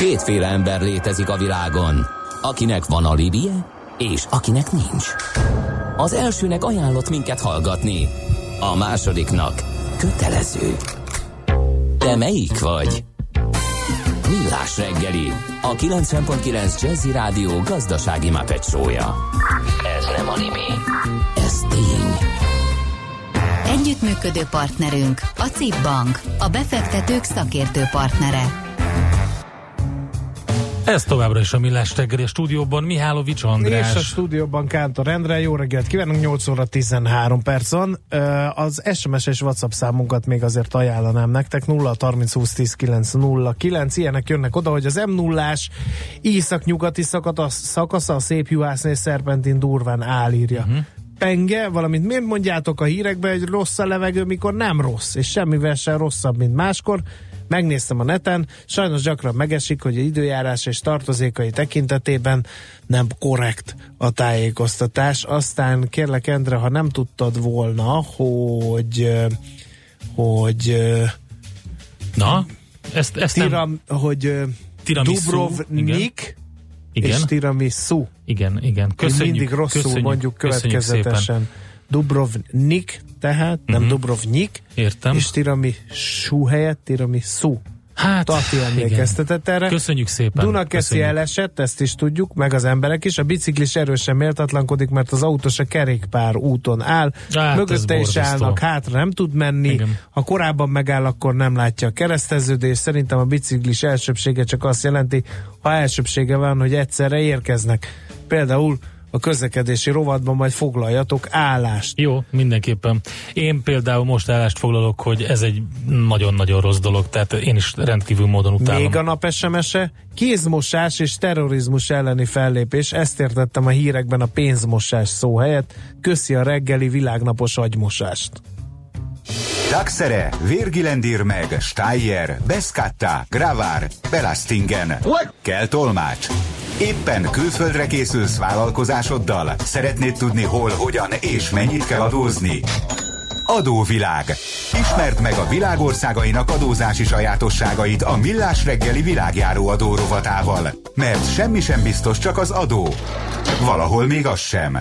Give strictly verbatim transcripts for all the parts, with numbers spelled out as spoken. Kétféle ember létezik a világon, akinek van alibije, és akinek nincs. Az elsőnek ajánlott minket hallgatni, a másodiknak kötelező. Te melyik vagy? Millás reggeli, a kilencven egész kilenc Jazzy Rádió gazdasági mápecsója. Ez nem anime, ez tény. Együttműködő partnerünk a cé i bé Bank, a befektetők szakértő partnere. Ez továbbra is a Millás reggeli, a stúdióban Mihálovics András. És a stúdióban Kántor Endre. Jó reggelt kívánunk, nyolc óra tizenhárom percen. Az es em es és WhatsApp számunkat még azért ajánlanám nektek. nulla harminc húsz tíz kilenc nulla kilenc. Ilyenek jönnek oda, hogy az em nullás északnyugati szakasza a Szép Juhászné Szerpentin durván állírja. Uh-huh. Penge, valamint miért mondjátok a hírekben, hogy rossz a levegő, mikor nem rossz, és semmivel sem rosszabb, mint máskor. Megnéztem a neten, sajnos gyakran megesik, hogy időjárás és tartozékai tekintetében nem korrekt a tájékoztatás. Aztán kérlek, Endre, ha nem tudtad volna, hogy hogy na, ezt, ezt tiram, nem... hogy Tiramisu, Dubrovnik, igen. Igen. És Tiramisu. Igen, igen. Köszönjük. Én mindig rosszul köszönjük, mondjuk következetesen. Dubrovnik, tehát uh-huh. nem Dubrovnik. Értem. És Tiramisu helyett Tiramisu. Hát, Tati emlékeztetett erre. Köszönjük szépen. Dunakeszi elesett, ezt is tudjuk, meg az emberek is. A biciklis erősen méltatlankodik, mert az autós a kerékpár úton áll. Hát, mögötte is állnak, hátra nem tud menni. Igen. Ha korábban megáll, akkor nem látja a kereszteződést. Szerintem a biciklis elsőbsége csak azt jelenti, ha elsőbsége van, hogy egyszerre érkeznek. Például a közlekedési rovatban majd foglaljatok állást. Jó, mindenképpen. Én például most állást foglalok, hogy ez egy nagyon-nagyon rossz dolog, tehát én is rendkívül módon utálom. Még a nap es em es-e, kézmosás és terrorizmus elleni fellépés, ezt értettem a hírekben a pénzmosás szó helyett. Köszi a reggeli világnapos agymosást. Daxere, Virgilendír meg, Steyer, Beskatta, Gravár, Belastingen. Kell tolmács. Éppen külföldre készülsz vállalkozásoddal? Szeretnéd tudni hol, hogyan és mennyit kell adózni? Adóvilág. Ismerd meg a világországainak adózási sajátosságait a Millás reggeli világjáró adó rovatával. Mert semmi sem biztos, csak az adó. Valahol még az sem.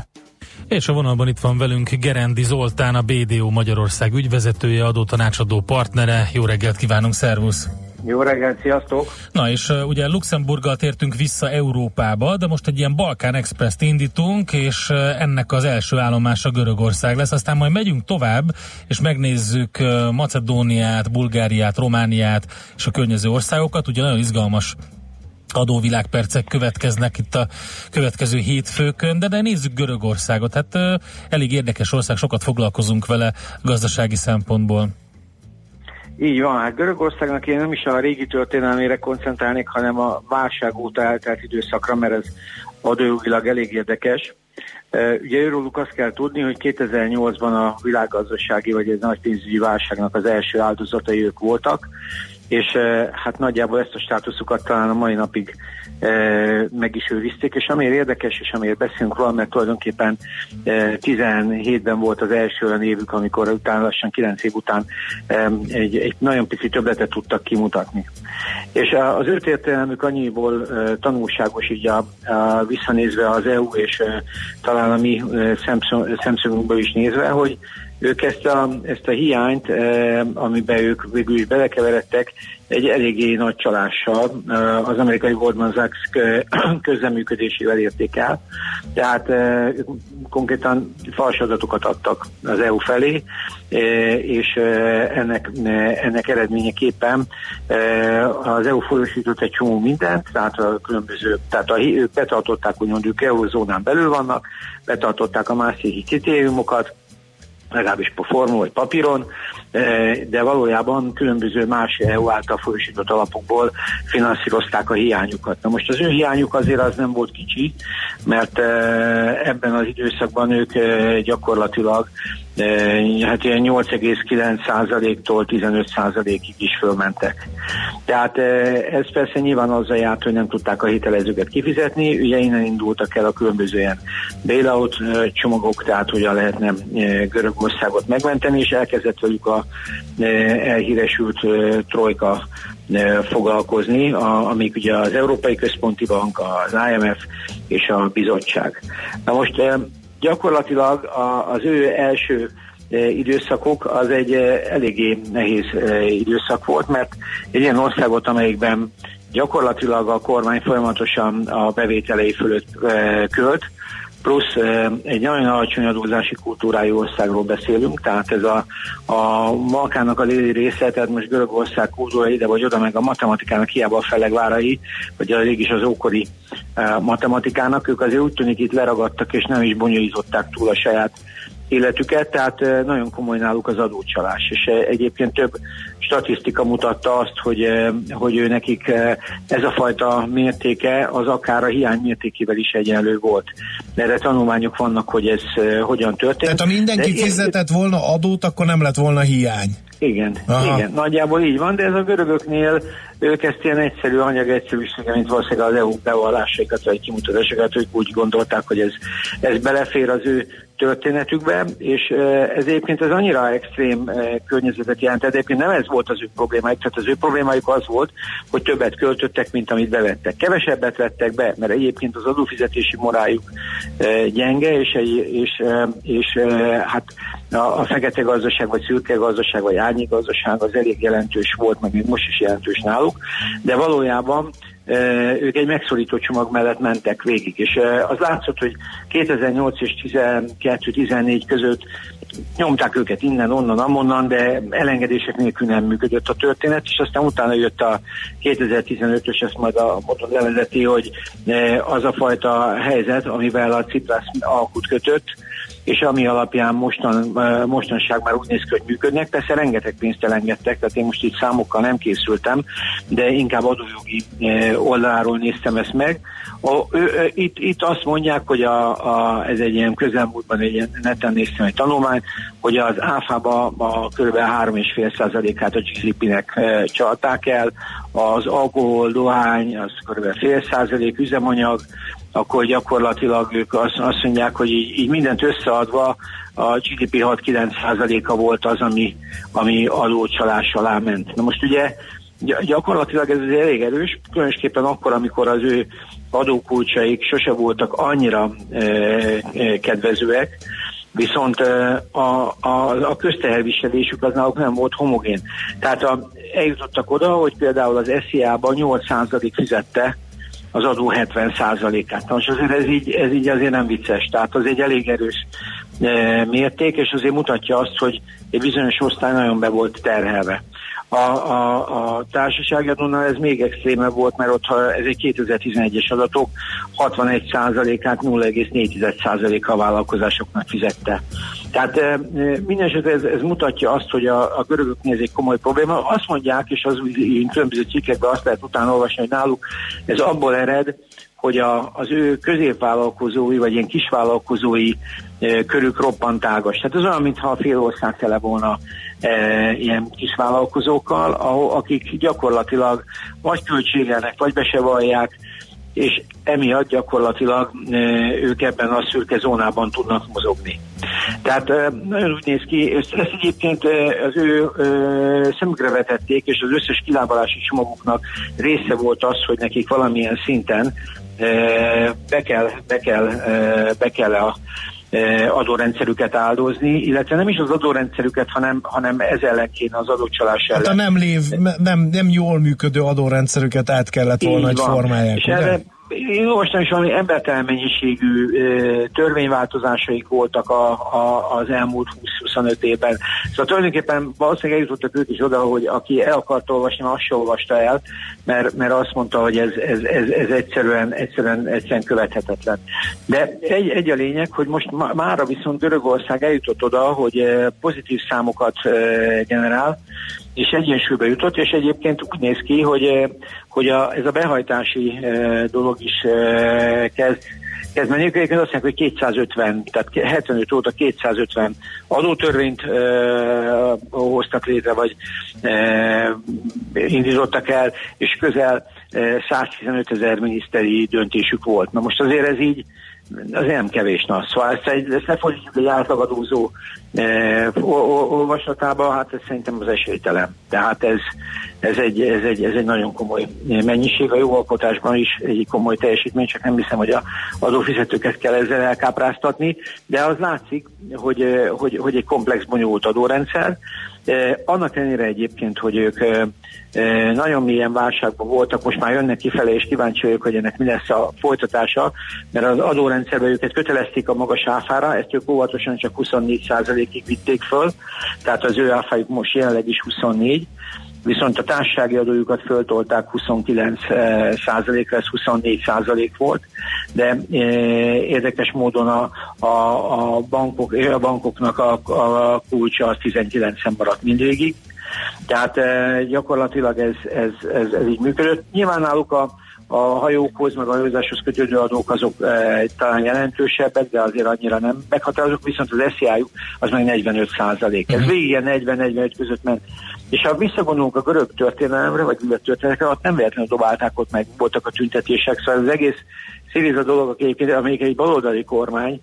És a vonalban itt van velünk Gerendi Zoltán, a bé dé o Magyarország ügyvezetője, adótanácsadó partnere. Jó reggelt kívánunk, szervusz! Jó reggelt, sziasztok! Na és uh, ugye Luxemburggal tértünk vissza Európába, de most egy ilyen Balkán Express-t indítunk, és uh, ennek az első állomása Görögország lesz, aztán majd megyünk tovább, és megnézzük uh, Macedóniát, Bulgáriát, Romániát és a környező országokat, ugye nagyon izgalmas adóvilágpercek következnek itt a következő hétfőkön, de, de nézzük Görögországot, hát uh, elég érdekes ország, sokat foglalkozunk vele gazdasági szempontból. Így van, hát Görögországnak én nem is a régi történelmére koncentrálnék, hanem a válság óta eltelt időszakra, mert ez adójogilag elég érdekes. Ugye őróluk azt kell tudni, hogy kétezer-nyolcban a világgazdasági, vagy egy nagy pénzügyi válságnak az első áldozatai ők voltak, és hát nagyjából ezt a státuszukat talán a mai napig e, meg is őrizték, és amiért érdekes, és amiért beszélünk róla, mert tulajdonképpen e, tizenhétben volt az első olyan évük, amikor utána lassan kilenc év után e, egy, egy nagyon pici többletet tudtak kimutatni. És az ő történelmük annyiból e, tanulságos, így a, a visszanézve az é u, és e, talán a mi e, szemszögünkből is nézve, hogy ők ezt a, ezt a hiányt, eh, amiben ők végül is belekeveredtek, egy eléggé nagy csalással, eh, az amerikai Goldman Sachs közreműködésével érték el. Tehát eh, konkrétan fals adatokat adtak az é u felé, eh, és eh, ennek, eh, ennek eredményeképpen eh, az é u folyosított egy csomó mindent, tehát a különböző, tehát a, ők betartották, úgymond ők eurozónán belül vannak, betartották a Maastrichti kritériumokat, legalábbis formul vagy papíron, de valójában különböző más é u által folyosított alapokból finanszírozták a hiányukat. Na most az ő hiányuk azért az nem volt kicsi, mert ebben az időszakban ők gyakorlatilag hát ilyen nyolc egész kilenc százaléktól tizenöt százalékig is fölmentek. Tehát ez persze nyilván azzal járt, hogy nem tudták a hitelezőket kifizetni, ugye innen indultak el a különböző ilyen bailout csomagok, tehát hogyan lehetne Görögországot megmenteni, és elkezdett velük a elhíresült trojka foglalkozni, a, amik ugye az Európai Központi Bank, az I M F és a bizottság. Na most gyakorlatilag a, az ő első időszakok az egy eléggé nehéz időszak volt, mert egy ilyen országot, amelyikben gyakorlatilag a kormány folyamatosan a bevételei fölött költ, plusz egy nagyon alacsony adózási kultúrájú országról beszélünk, tehát ez a, a Balkánnak a déli része, tehát most Görögország kultúra ide vagy oda, meg a matematikának hiába a fellegvárai, vagy elég is az ókori e, matematikának, ők azért úgy tűnik itt leragadtak, és nem is bonyolították túl a saját életüket, tehát e, nagyon komoly náluk az adócsalás, és e, egyébként több statisztika mutatta azt, hogy, e, hogy ő nekik e, ez a fajta mértéke az akár a hiány mértékével is egyenlő volt. Erre tanulmányok vannak, hogy ez e, hogyan történt. Tehát ha mindenki de, fizetett volna adót, akkor nem lett volna hiány. Igen, igen, nagyjából így van, de ez a görögöknél ők ezt ilyen egyszerű anyag, egyszerűsége, mint valószínűleg az é u bevallásaikat, vagy kimutatásokat, ők úgy gondolták, hogy ez, ez belefér az ő történetükbe, és ez egyébként az annyira extrém környezetet jelent, egyébként nem ez volt az ő problémáik, tehát az ő problémájuk az volt, hogy többet költöttek, mint amit bevettek. Kevesebbet vettek be, mert egyébként az adófizetési moráljuk gyenge, és, és, és hát a fekete gazdaság, vagy szürke gazdaság, vagy árnyi gazdaság az elég jelentős volt, meg még most is jelentős náluk, de valójában ők egy megszorító csomag mellett mentek végig, és az látszott, hogy kétezer-nyolc és tizenkettő tizennégy között nyomták őket innen, onnan, amonnan, de elengedések nélkül nem működött a történet, és aztán utána jött a kétezer-tizenötös, ezt majd a motor levezeti, hogy az a fajta helyzet, amivel a Ciprasz alkut kötött, és ami alapján mostan, mostanság már úgy néz ki, hogy működnek. Persze rengeteg pénzt elengedtek, tehát én most itt számokkal nem készültem, de inkább adójogi oldaláról néztem ezt meg. A, ö, ö, itt, itt azt mondják, hogy a, a, ez egy ilyen közelmúltban, egy ilyen neten néztem egy tanulmányt, hogy az áfában a kb. három egész öt százalékát a gé dé pének e, csalták el, az alkohol, dohány, az kb. fél százalék üzemanyag, akkor gyakorlatilag ők azt mondják, hogy így, így mindent összeadva a gé dé pé hat-kilenc százaléka volt az, ami, ami adócsalás alá ment. Na most ugye gyakorlatilag ez azért elég erős, különösképpen akkor, amikor az ő adókulcsaik sose voltak annyira e, e, kedvezőek, viszont e, a, a, a közteherviselésük az náluk nem volt homogén. Tehát a, eljutottak oda, hogy például az es zé á-ban nyolc százalék fizette az adó hetven százalékát. Most azért ez így, ez így azért nem vicces, tehát az egy elég erős e, mérték, és azért mutatja azt, hogy egy bizonyos osztály nagyon be volt terhelve. A, a, a társaságadónál ez még extrémebb volt, mert ott, ha ez egy kétezer-tizenegyes adatok, hatvanegy százalékát nulla egész négy százaléka a vállalkozásoknak fizette. Tehát e, mindenesetre ez, ez mutatja azt, hogy a, a görögöknél ez egy komoly probléma. Azt mondják, és az különböző cikkekben azt lehet utána olvasni, hogy náluk ez abból ered, hogy a, az ő középvállalkozói, vagy ilyen kisvállalkozói e, körük roppant ágas. Tehát ez olyan, mintha a fél ország tele volna e, ilyen kisvállalkozókkal, ahol, akik gyakorlatilag vagy költségelnek, vagy be se vallják, és emiatt gyakorlatilag e, ők ebben a szürke zónában tudnak mozogni. Tehát e, nagyon úgy néz ki, ezt egyébként e, az ő e, szemükre vetették, és az összes kilábalási csomagoknak része volt az, hogy nekik valamilyen szinten be kell, be kell, be kell a adórendszerüket áldozni, illetve nem is az adórendszerüket, hanem, hanem ez ellen kéne az adócsalás ellen. Hát a nem, lév, nem, nem jól működő adórendszerüket át kellett volna, hogy formálják. Én olvastam is valami embertelen mennyiségű törvényváltozásaik voltak a, a, az elmúlt húsz-huszonöt évben. Szóval tulajdonképpen valószínűleg eljutottak ők is oda, hogy aki el akart olvasni, azt se olvasta el, mert, mert azt mondta, hogy ez, ez, ez, ez egyszerűen, egyszerűen, egyszerűen követhetetlen. De egy, egy a lényeg, hogy most má, mára viszont Görögország eljutott oda, hogy pozitív számokat generál, és egyensúlyba jutott, és egyébként úgy néz ki, hogy, hogy a, ez a behajtási dolog is kezd, kezd menni. Egyébként azt mondják, hogy kétszázötven, tehát hetvenöt óta kétszázötven adótörvényt e, hoztak létre, vagy e, indítottak el, és közel száztizenöt ezer miniszteri döntésük volt. Na most azért ez így azért nem kevés na. Szóval ezt, ezt lefordítjuk egy átlagadózó eh, olvaslatába, hát ez szerintem az esélytelen. Tehát ez, ez, egy, ez, egy, ez egy nagyon komoly mennyiség, a jogalkotásban is egy komoly teljesítmény, csak nem hiszem, hogy az adófizetőket kell ezzel elkápráztatni, de az látszik, hogy, hogy, hogy egy komplex, bonyolult adórendszer. Eh, annak ellenére egyébként, hogy ők eh, nagyon mélyen válságban voltak, most már jönnek kifele, és kíváncsi vagyok, hogy ennek mi lesz a folytatása, mert az adórendszerben őket kötelezték a magas áfára, ezt ők óvatosan csak huszonnégy százalékig vitték föl, tehát az ő áfájuk most jelenleg is huszonnégy, viszont a társasági adójukat föltolták huszonkilenc százalékra, ez huszonnégy százalék volt, de érdekes módon a, a, a, bankok, a bankoknak a, a kulcsa az tizenkilencen maradt mindvégig. Tehát e, gyakorlatilag ez, ez, ez, ez így működött. Nyilván náluk a, a hajókhoz, meg a hajózáshoz kötődő adók azok e, talán jelentősebbek, de azért annyira nem meghatározók, viszont az es zé i-juk az meg negyvenöt százalék. Ez végig ilyen negyven-negyvenöt között ment. És ha visszagondolunk a görög történelemre, vagy görög történelemre, ott nem véletlenül dobálták, ott meg voltak a tüntetések, szóval az egész szíriza dolog, amelyik egy baloldali kormány,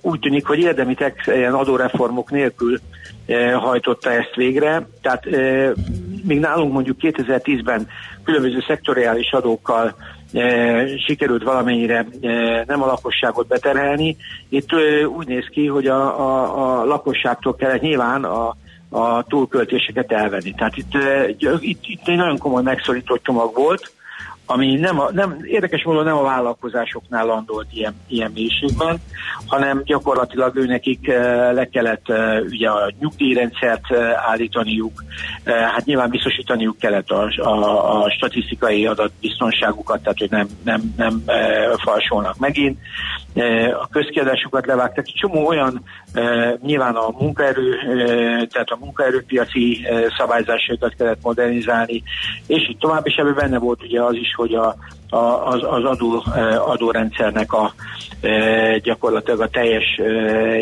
úgy tűnik, hogy érdemi ilyen adóreformok nélkül hajtotta ezt végre. Tehát még nálunk mondjuk kétezer-tízben különböző szektoriális adókkal sikerült valamennyire nem a lakosságot beterhelni. Itt úgy néz ki, hogy a, a, a lakosságtól kellett nyilván a a túlköltéseket elvenni. Tehát itt, itt, itt egy nagyon komoly megszorító csomag volt, ami nem, a, nem érdekes módon nem a vállalkozásoknál landolt ilyen, ilyen mélységben, hanem gyakorlatilag őnekik le kellett ugye a nyugdíjrendszert állítaniuk, hát nyilván biztosítaniuk kellett a, a, a statisztikai adatbiztonságukat, tehát hogy nem, nem, nem falsolnak megint, a közkiadásokat levágtak, egy csomó olyan nyilván a munkaerő, tehát a munkaerőpiaci szabályzásaikat kellett modernizálni, és így tovább, és ebben benne volt ugye az is, hogy a, a, az, az adó, adórendszernek a, gyakorlatilag a teljes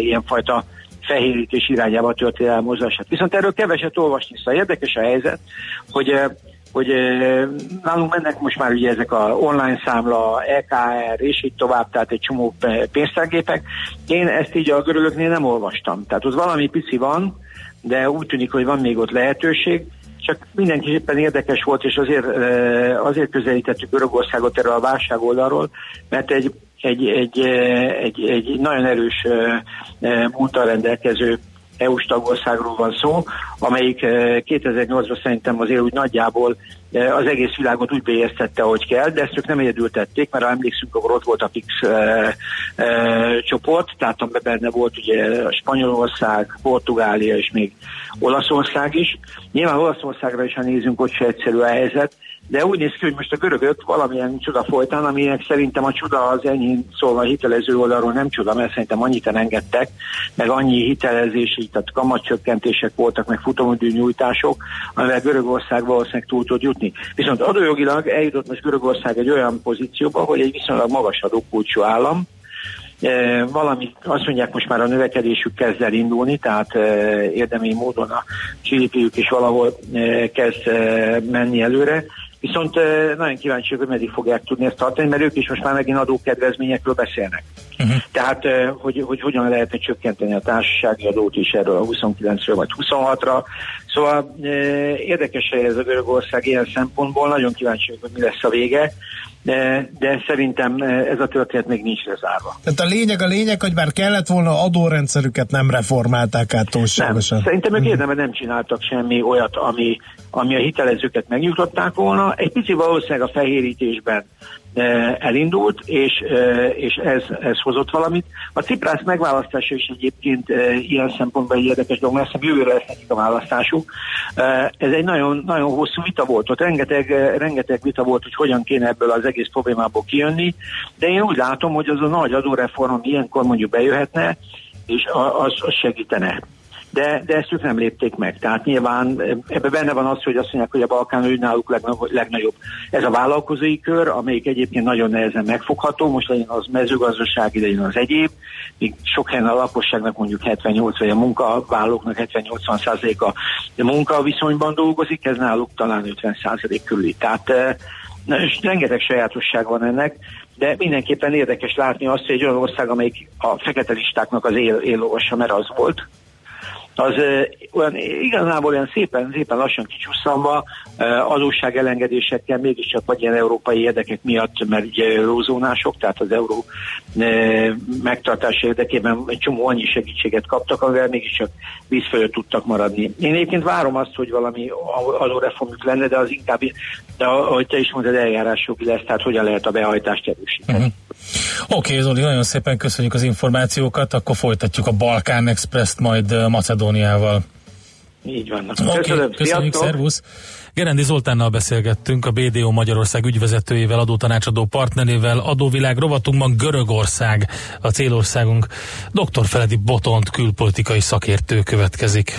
ilyenfajta fehérítés irányába történő elmozdulását. Viszont erről keveset olvasni, szóval érdekes a helyzet, hogy hogy nálunk mennek most már ugye ezek a online számla, e ká er és így tovább, tehát egy csomó pénztárgépek. Én ezt így a görögöknél nem olvastam. Tehát ott valami pici van, de úgy tűnik, hogy van még ott lehetőség. Csak mindenképpen érdekes volt, és azért, azért közelítettük Görögországot erről a válság oldalról, mert egy, egy, egy, egy, egy nagyon erős múltal rendelkező é u-s tagországról van szó, amelyik kétezer-nyolcban szerintem azért úgy nagyjából az egész világot úgy bélyeztette, ahogy kell, de ezt ők nem egyedül tették, mert ha emlékszünk, akkor ott volt a PIX e, e, csoport, tehát amiben benne volt ugye a Spanyolország, Portugália és még Olaszország is. Nyilván Olaszországra is, ha nézünk, ott se egyszerű a helyzet, de úgy néz ki, hogy most a görögök valamilyen csuda folytán, aminek szerintem a csuda az enyhén szólva hitelező oldalról nem csuda, mert szerintem annyit engedtek, meg annyi hitelezési, tehát kamatcsökkentések voltak, meg futamidő nyújtások, amivel Görögország valószínűleg túl tud jutni. Viszont adójogilag eljutott most Görögország egy olyan pozícióba, hogy egy viszonylag magas adókulcsú állam, E, valami, azt mondják, most már a növekedésük kezd el indulni, tehát e, érdemi módon a gé dé péjük is valahol e, kezd e, menni előre, viszont e, nagyon kíváncsiak, hogy meddig fogják tudni ezt tartani, mert ők is most már megint adókedvezményekről beszélnek. Uh-huh. Tehát, e, hogy, hogy hogyan lehetne csökkenteni a társasági adót is erről a huszonkilencről vagy huszonhatra. Szóval e, érdekes ez a Görögország ilyen szempontból, nagyon kíváncsiak, hogy mi lesz a vége. De, de szerintem ez a történet még nincs lezárva. Tehát a lényeg, a lényeg, hogy bár kellett volna, adórendszerüket nem reformálták át túlságosan. Szerintem ők érdemben nem csináltak semmi olyat, ami, ami a hitelezőket megnyugtatták volna. Egy pici valószínűleg a fehérítésben elindult, és, és ez, ez hozott valamit. A Ciprasz megválasztása is egyébként ilyen szempontból egy érdekes dolog, mert aztán jövőre lesz nekik a választásuk. Ez egy nagyon, nagyon hosszú vita volt, ott rengeteg, rengeteg vita volt, hogy hogyan kéne ebből az egész problémából kijönni, de én úgy látom, hogy az a nagy adóreform, ami ilyenkor mondjuk bejöhetne, és az, az segítene. De, de ezt ők nem lépték meg. Tehát nyilván ebben benne van az, hogy azt mondják, hogy a Balkán ő náluk legnagyobb. Ez a vállalkozói kör, amelyik egyébként nagyon nehezen megfogható, most legyen az mezőgazdaság, legyen az egyéb, még sok helyen a lakosságnak mondjuk hetvennyolc, vagy a munkavállalóknak hetven-nyolcvan százaléka munkaviszonyban dolgozik, ez náluk talán ötven százalék körüli. Tehát Na, és rengeteg sajátosság van ennek, de mindenképpen érdekes látni azt, hogy egy olyan ország, amelyik a fekete listáknak az él, éllovasa, mert az volt, az olyan, igazából olyan szépen, szépen lassan kicsusszanva adósság elengedésekkel mégiscsak vagy ilyen európai érdekek miatt, mert ugye eurózónások, tehát az euró megtartása érdekében egy csomó annyi segítséget kaptak, amivel mégiscsak víz fölött tudtak maradni. Én egyébként várom azt, hogy valami adóreformjuk lenne, de az inkább, de ahogy te is mondtad, eljárások lesz, tehát hogyan lehet a behajtást erősíteni. Uh-huh. Oké, okay, Zoli, nagyon szépen köszönjük az információkat, akkor folytatjuk a Balkán Express-t majd Macedóniával. Így van. Okay, köszönöm, köszönjük, szervusz! Gerendi Zoltánnal beszélgettünk, a bé dé o Magyarország ügyvezetőjével, adótanácsadó partnerével. Adóvilág rovatunkban Görögország a célországunk. doktor Feledi Botont külpolitikai szakértő következik.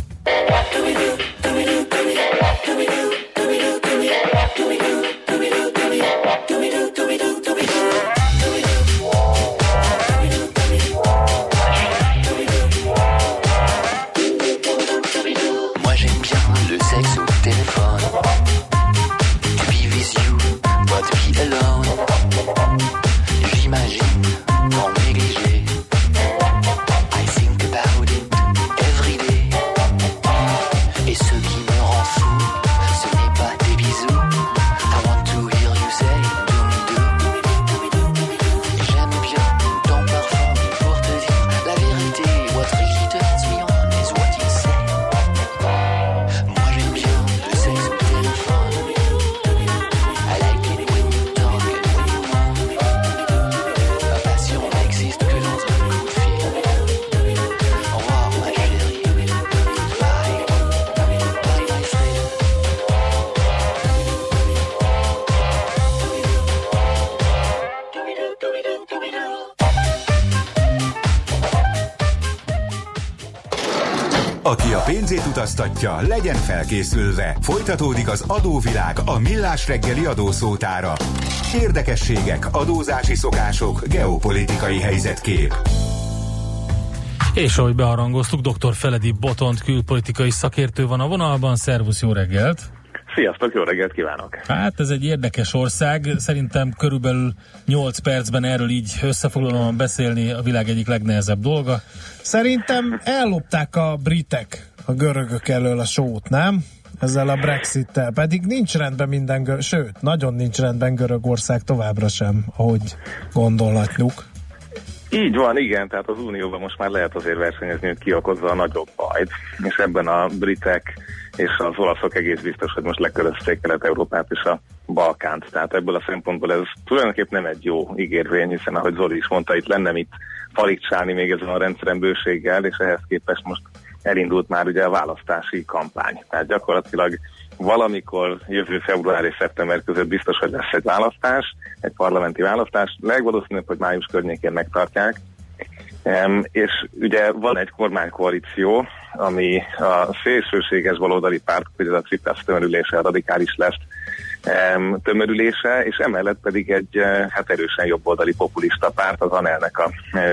Legyen felkészülve. Folytatódik az Adóvilág, a millás reggeli adószótára. Érdekességek, adózási szokások, geopolitikai helyzetkép. És ahogy beharangoztuk, doktor Feledi Botont külpolitikai szakértő van a vonalban. Szervusz, jó reggelt! Sziasztok, jó reggelt kívánok! Hát ez egy érdekes ország. Szerintem körülbelül nyolc percben erről így összefoglalóan beszélni a világ egyik legnehezebb dolga. Szerintem ellopták a britek a görögök elől a sót, nem? Ezzel a Brexittel. Pedig nincs rendben minden, gör- sőt, nagyon nincs rendben Görögország továbbra sem, ahogy gondolhatjuk. Így van, igen, tehát az Unióban most már lehet azért versenyezni, hogy ki okozza a nagyobb bajt, és ebben a britek és az olaszok egész biztos, hogy most lekörözték Kelet-Európát és a Balkánt, tehát ebből a szempontból ez tulajdonképpen nem egy jó ígérvény, hiszen ahogy Zoli is mondta, itt lenne mit farigcsálni még ezen a rendszeren bőséggel, és ehhez képest most elindult már ugye a választási kampány. Tehát gyakorlatilag valamikor jövő február és szeptember között biztos, hogy lesz egy választás, egy parlamenti választás. Legvalószínűbb, hogy május környékén megtartják. Ehm, és ugye van egy kormánykoalíció, ami a szélsőséges baloldali párt, ugye a Ciprasz tömörülése, a radikális lesz ehm, tömörülése, és emellett pedig egy hát erősen jobboldali populista párt, az anelnek a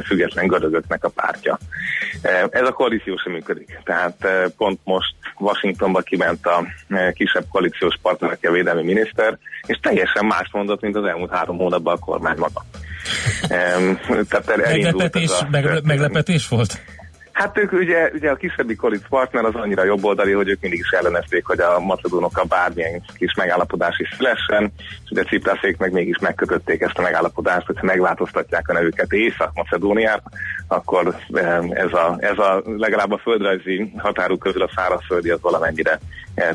független görögöknek a pártja. Ehm, ez a koalíció sem működik. Tehát pont most Washingtonba kiment a kisebb koalíciós partnerek, a védelmi miniszter, és teljesen más mondott, mint az elmúlt három hónapban a kormány maga. Ehm, tehát meglepetés, a, megle, meglepetés volt? Hát ők ugye, ugye a kisebbi koalíciós partner az annyira jobboldali, hogy ők mindig is ellenezték, hogy a macedónokkal bármilyen kis megállapodás is szülessen, és ugye Ciprasszék meg mégis megkötötték ezt a megállapodást, hogyha megváltoztatják a nevüket Észak-Macedóniát, akkor ez a, ez a legalább a földrajzi határuk közül a szárazföldi az valamennyire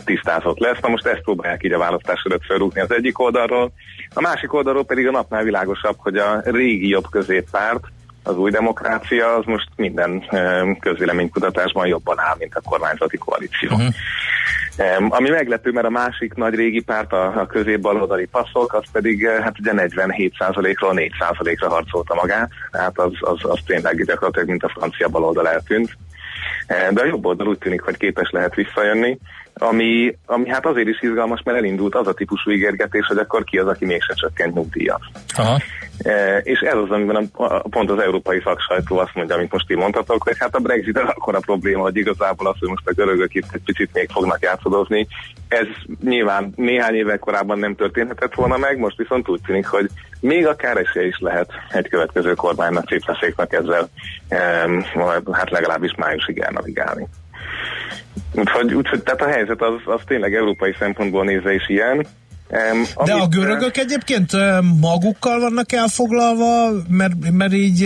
tisztázott lesz. Na most ezt próbálják így a választás előtt felrúgni az egyik oldalról, a másik oldalról pedig a napnál világosabb, hogy a régi jobb középpárt, az Új Demokrácia, az most minden közvéleménykutatásban jobban áll, mint a kormányzati koalíció. Uh-huh. Ami meglepő, mert a másik nagy régi párt, a középbaloldali passzok, az pedig hát ugye negyvenhét százalékról négy százalékra harcolta magát, tehát az, az, az tényleg gyakorlatilag, mint a francia baloldal eltűnt. De a jobb oldal úgy tűnik, hogy képes lehet visszajönni. ami, ami hát azért is izgalmas, mert elindult az a típusú ígérgetés, hogy akkor ki az, aki mégse csökkent nyugdíjat. Aha. E, és ez az, amiben a, a, pont az európai szaksajtó azt mondja, amit most így mondhatok, hogy hát a Brexit akkor a probléma, hogy igazából az, hogy most a görögök itt egy picit még fognak játszadozni. Ez nyilván néhány évvel korábban nem történhetett volna meg, most viszont úgy tűnik, hogy még akár esélye is lehet egy következő kormánynak, Cipraszéknak ezzel ehm, hát legalábbis májusig elnavigálni. Úgyhogy, úgyhogy tehát a helyzet az, az tényleg európai szempontból nézve is ilyen. Ehm, De amit, a görögök egyébként magukkal vannak elfoglalva, mert, mert így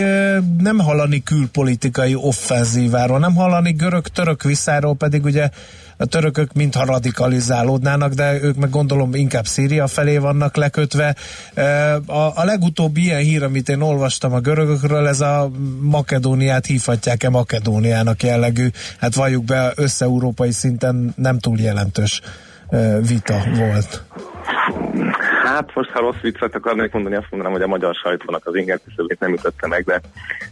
nem hallani külpolitikai offenzíváról, nem hallani görög-török visszáról, pedig ugye a törökök mintha radikalizálódnának, de ők meg gondolom inkább Szíria felé vannak lekötve. A, a legutóbbi ilyen hír, amit én olvastam a görögökről, ez a Makedóniát hívhatják-e Makedóniának jellegű, hát valljuk be, össze-európai szinten nem túl jelentős vita volt. Hát most, ha rossz viccet akarnék mondani, azt mondanám, hogy a magyar sajtónak az ingerküszöbét nem ütötte meg, de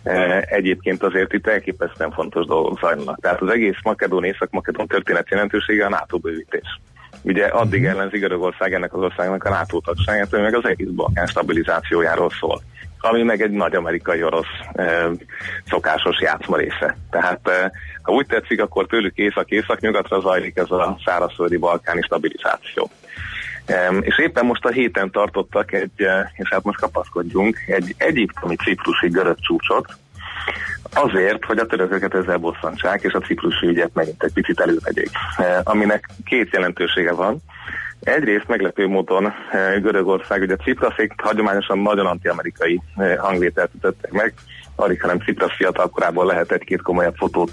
e, egyébként azért itt elképesztően fontos dolgok zajlanak. Tehát az egész makedón, észak-makedón történet jelentősége a NATO bővítés. Ugye addig ellenzi Görögország ennek az országnak a NATO tagságát, ami meg az egész Balkán stabilizációjáról szól, ami meg egy nagy amerikai-orosz e, szokásos játszma része. Tehát e, ha úgy tetszik, akkor tőlük észak-észak-nyugatra zajlik ez a szárazföldi balkáni stabilizáció. És éppen most a héten tartottak egy, és hát most kapaszkodjunk, egy egyiptomi ciprusi görög csúcsot, azért, hogy a törököket ezzel bosszantsák, és a ciprusi ügyet megint egy picit elővegyék. Aminek két jelentősége van. Egyrészt meglepő módon Görögország, ugye a cipraszék hagyományosan nagyon antiamerikai hangvételt ütöttek meg, alig, hanem Ciprasz fiatal korából lehet egy-két komolyabb fotót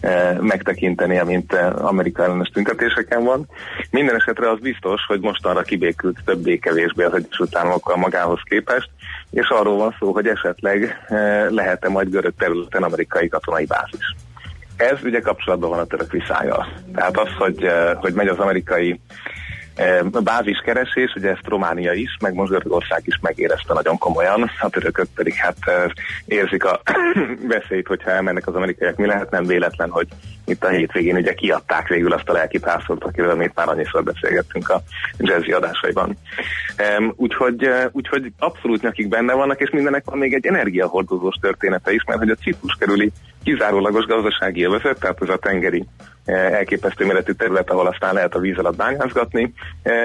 e, megtekinteni, amint e, Amerika ellenes tüntetéseken van. Minden esetre az biztos, hogy mostanra kibékült többé-kevésbé az Egyesült Államokkal magához képest, és arról van szó, hogy esetleg e, lehet-e majd görög területen amerikai katonai bázis. Ez ugye kapcsolatban van a török viszályal. Tehát az, hogy, e, hogy megy az amerikai A báziskeresés, ugye ezt Románia is, meg most Görögország is megérezte nagyon komolyan, a törökök pedig hát érzik a veszélyt, hogyha elmennek az amerikaiak, mi lehet, nem véletlen, hogy itt a hétvégén ugye kiadták végül azt a lelkipászort, akiről még már annyiszor beszélgettünk a Jazzy adásaiban. Úgyhogy, úgyhogy abszolút nyakig benne vannak, és mindenek van még egy energiahordozós története is, mert hogy a Ciprus kerüli kizárólagos gazdasági övezet, tehát ez a tengeri elképesztő méretű terület, ahol aztán lehet a víz alatt bányászgatni.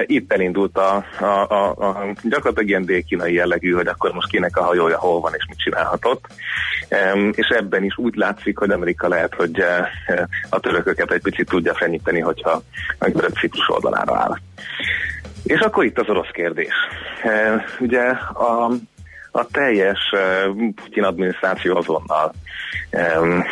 Itt elindult a, a, a, a gyakorlatilag ilyen dél-kínai jellegű, hogy akkor most kinek a hajója hol van és mit csinálhatott. És ebben is úgy látszik, hogy Amerika lehet, hogy a törököket egy picit tudja fenyíteni, hogyha a görög Ciprus oldalára áll. És akkor itt az orosz kérdés. Ugye a A teljes uh, Putyin adminisztráció azonnal um,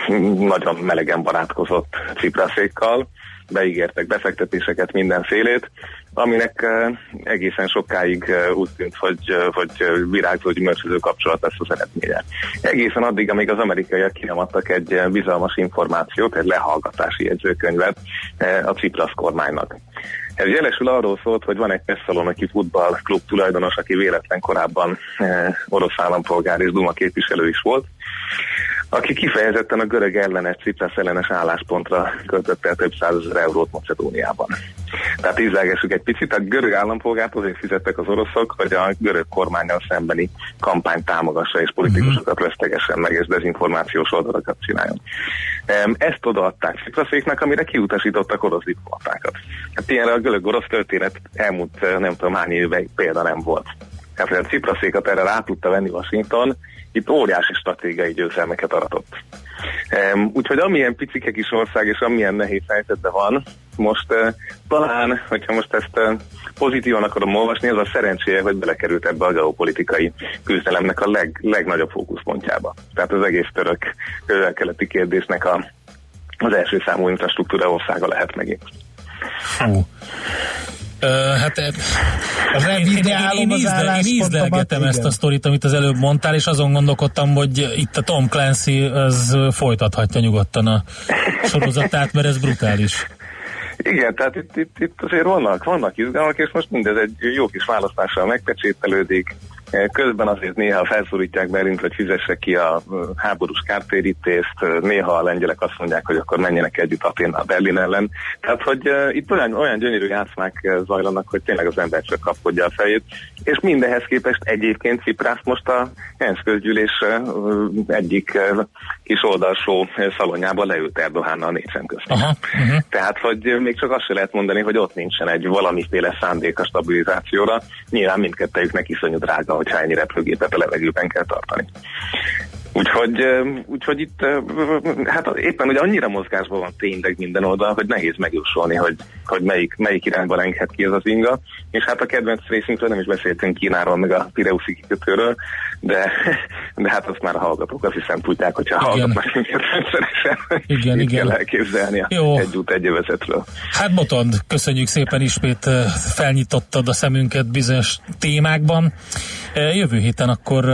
nagyon melegen barátkozott Cipraszékkal, beígértek befektetéseket, mindenfélét, aminek uh, egészen sokáig uh, úgy tűnt, hogy, uh, hogy virágzó, gyümölcsöző kapcsolat lesz az eredménye. Egészen addig, amíg az amerikaiak kiramadtak egy uh, bizalmas információt, egy lehallgatási jegyzőkönyvet uh, a Ciprasz kormánynak. Ez jelesül arról szólt, hogy van egy tesszaloniki futballklub tulajdonos, aki véletlen korábban eh, orosz állampolgár és Duma képviselő is volt, aki kifejezetten a görög ellenes, Ciprasz ellenes álláspontra költött el több százezer eurót Macedóniában. Tehát ízlelgessük egy picit, a görög állampolgárt azért fizettek az oroszok, hogy a görög kormánnyal szembeni kampányt támogassa, és politikusokat vesztegesen meg, és dezinformációs oldalakat csináljon. Ezt odaadták Cipraszéknak, amire kiutasítottak orosz diplomatákat. Hát ilyenre a görög-orosz történet elmúlt nem tudom hány évben példa nem volt. Hát, hogy a Cipraszékat erre rá tudta venni Washington, itt óriási stratégiai győzelmeket aratott. Um, úgyhogy amilyen picike kis ország és amilyen nehéz helyzetben van, most uh, talán, hogyha most ezt uh, pozitívan akarom olvasni, az a szerencséje, hogy belekerült ebbe a geopolitikai küzdelemnek a leg, legnagyobb fókuszpontjába. Tehát az egész török közel-keleti kérdésnek a, az első számú infrastruktúra országa lehet megint. Hú. Uh, hát revideálom az álláspontomat. Én ízlelgetem ezt a sztorit, amit az előbb mondtál, és azon gondolkodtam, hogy itt a Tom Clancy az folytathatja nyugodtan a sorozatát, mert ez brutális. Igen, tehát itt, itt, itt azért vannak, vannak izgalmak, és most mindez egy jó kis választással megpecsételődik. Közben azért néha felszólítják velünk, hogy fizesse ki a háborús kártérítést, néha a lengyelek azt mondják, hogy akkor menjenek együtt Atén a Berlin ellen. Tehát, hogy itt olyan, olyan gyönyörű játszmák zajlanak, hogy tényleg az ember csak kapkodja a fejét, és mindehhez képest egyébként Ciprasz most a ENSZ közgyűlés egyik kis oldalsó szalonjába leült Erdoğannal négysem között. Uh-huh. Tehát, hogy még csak azt se lehet mondani, hogy ott nincsen egy valamiféle szándék a stabilizációra. Nyilván mindkettejüknek iszonyú drága, hogyha ennyi repülőgépet a levegőben kell tartani. Úgyhogy, úgyhogy itt hát éppen ugye annyira mozgásban van tényleg minden oldal, hogy nehéz megjósolni, hogy, hogy melyik, melyik irányba lenghet ki ez az inga. És hát a kedvenc részünkről nem is beszéltünk Kínáról, meg a Pireusi kikötőről, de, de hát azt már a hallgatók azt hiszem tudják, hogyha hallgatnak minket rendszeresen. Igen, igen. Kell elképzelni jó. Egy út egy övezetről. Hát Botond, köszönjük szépen, ismét felnyitottad a szemünket bizonyos témákban. Jövő héten akkor,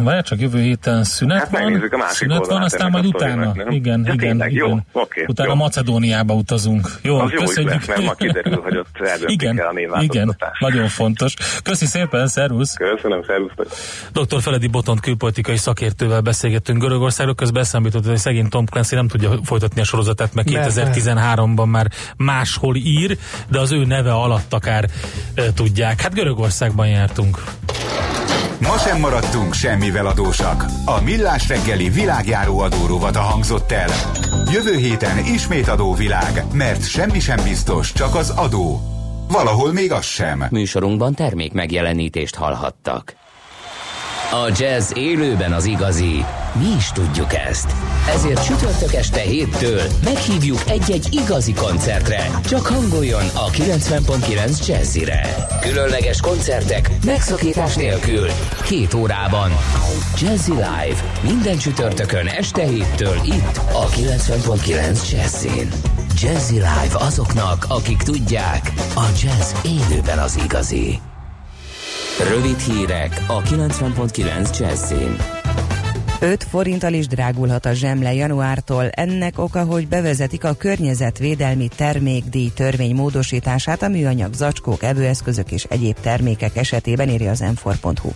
vagy csak jövő héten szünet? Hát megnézzük a másik oldalát. Van, aztán majd utána. Sztorinak, igen, ja, igen, tényleg, igen. Jó, okay, utána jó. Macedóniába utazunk. Jól, az köszönjük. Az jó, mert ma kiderül, hogy ott eldöntik el a névváltoztatást. Nagyon fontos. Köszi szépen, szervusz! Köszönöm, szervusztok! doktor Feledi Botond külpolitikai szakértővel beszélgettünk Görögországról, közben eszemlított, hogy szegény Tom Clancy nem tudja folytatni a sorozatát, mert kétezer-tizenháromban már máshol ír, de az ő neve alatt akár e, tudják. Hát Görögországban jártunk. Ma sem maradtunk semmivel adósak. A Millás reggeli világjáró adórovata hangzott el. Jövő héten ismét adóvilág, mert semmi sem biztos, csak az adó. Valahol még az sem. Műsorunkban termék megjelenítést hallhattak. A jazz élőben az igazi. Mi is tudjuk ezt. Ezért csütörtök este héttől meghívjuk egy-egy igazi koncertre. Csak hangoljon a kilencven pont kilenc Jazzire. Különleges koncertek megszakítás nélkül. Két órában. Jazzy Live. Minden csütörtökön este héttől itt a kilencven pont kilenc Jazzin. Jazzy Live azoknak, akik tudják, a jazz élőben az igazi. Rövid hírek a kilencven pont kilenc Jazzin. öt forinttal is drágulhat a zsemle januártól. Ennek oka, hogy bevezetik a környezetvédelmi termékdíj törvény módosítását a műanyag zacskók, evőeszközök és egyéb termékek esetében, írja az m négy pont hu.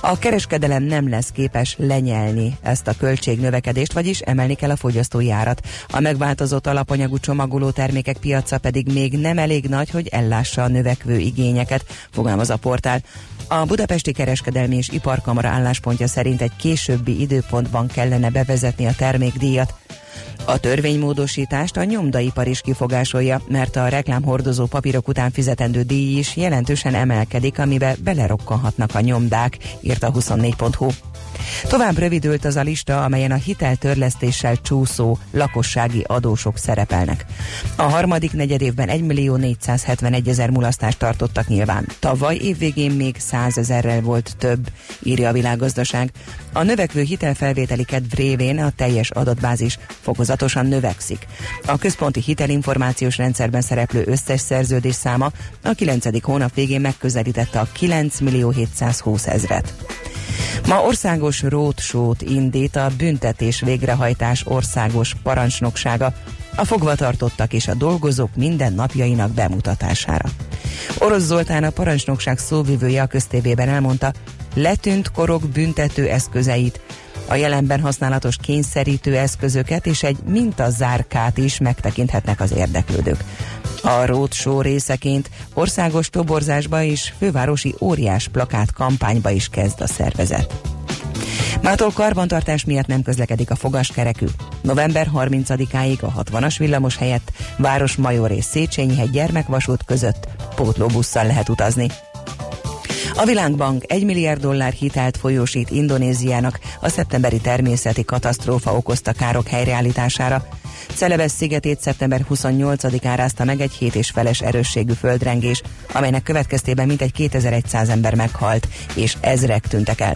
A kereskedelem nem lesz képes lenyelni ezt a költségnövekedést, vagyis emelni kell a fogyasztói árat. A megváltozott alapanyagú csomagoló termékek piaca pedig még nem elég nagy, hogy ellássa a növekvő igényeket, fogalmaz a portál. A Budapesti Kereskedelmi és Iparkamara álláspontja szerint egy későbbi időpontban kellene bevezetni a termékdíjat. A törvénymódosítást a nyomdaipar is kifogásolja, mert a reklámhordozó papírok után fizetendő díj is jelentősen emelkedik, amibe belerokkanhatnak a nyomdák, írta a huszonnégy pont hu. Tovább rövidült az a lista, amelyen a hiteltörlesztéssel csúszó lakossági adósok szerepelnek. A harmadik negyedévben egymillió-négyszázhetvenegy ezer mulasztást tartottak nyilván. Tavaly évvégén még százezerrel volt több, írja a Világgazdaság. A növekvő hitelfelvételi kedv révén a teljes adatbázis fokozatosan növekszik. A központi hitelinformációs rendszerben szereplő összes szerződés száma a kilencedik hónap végén megközelítette a kilencmillió-hétszázhúszezret. Ma országos roadshow-t indít a büntetés végrehajtás országos parancsnoksága, a fogvatartottak és a dolgozók mindennapjainak bemutatására. Orosz Zoltán, a parancsnokság szóvivője a köztévében elmondta, letűnt korok büntető eszközeit, a jelenben használatos kényszerítő eszközöket és egy mintazárkát is megtekinthetnek az érdeklődők. A roadshow részeként országos toborzásba és fővárosi óriás plakát kampányba is kezd a szervezet. Mától karbantartás miatt nem közlekedik a fogaskerekű. november harmincadikáig a hatvanas villamos helyett Városmajor és Széchenyi-hegy gyermekvasút között pótlóbusszal lehet utazni. A Világbank egy milliárd dollár hitelt folyósít Indonéziának a szeptemberi természeti katasztrófa okozta károk helyreállítására. Celebesz szigetét szeptember huszonnyolcadikán rázta meg egy hét és feles erősségű földrengés, amelynek következtében mintegy kétezer-száz ember meghalt, és ezrek tűntek el.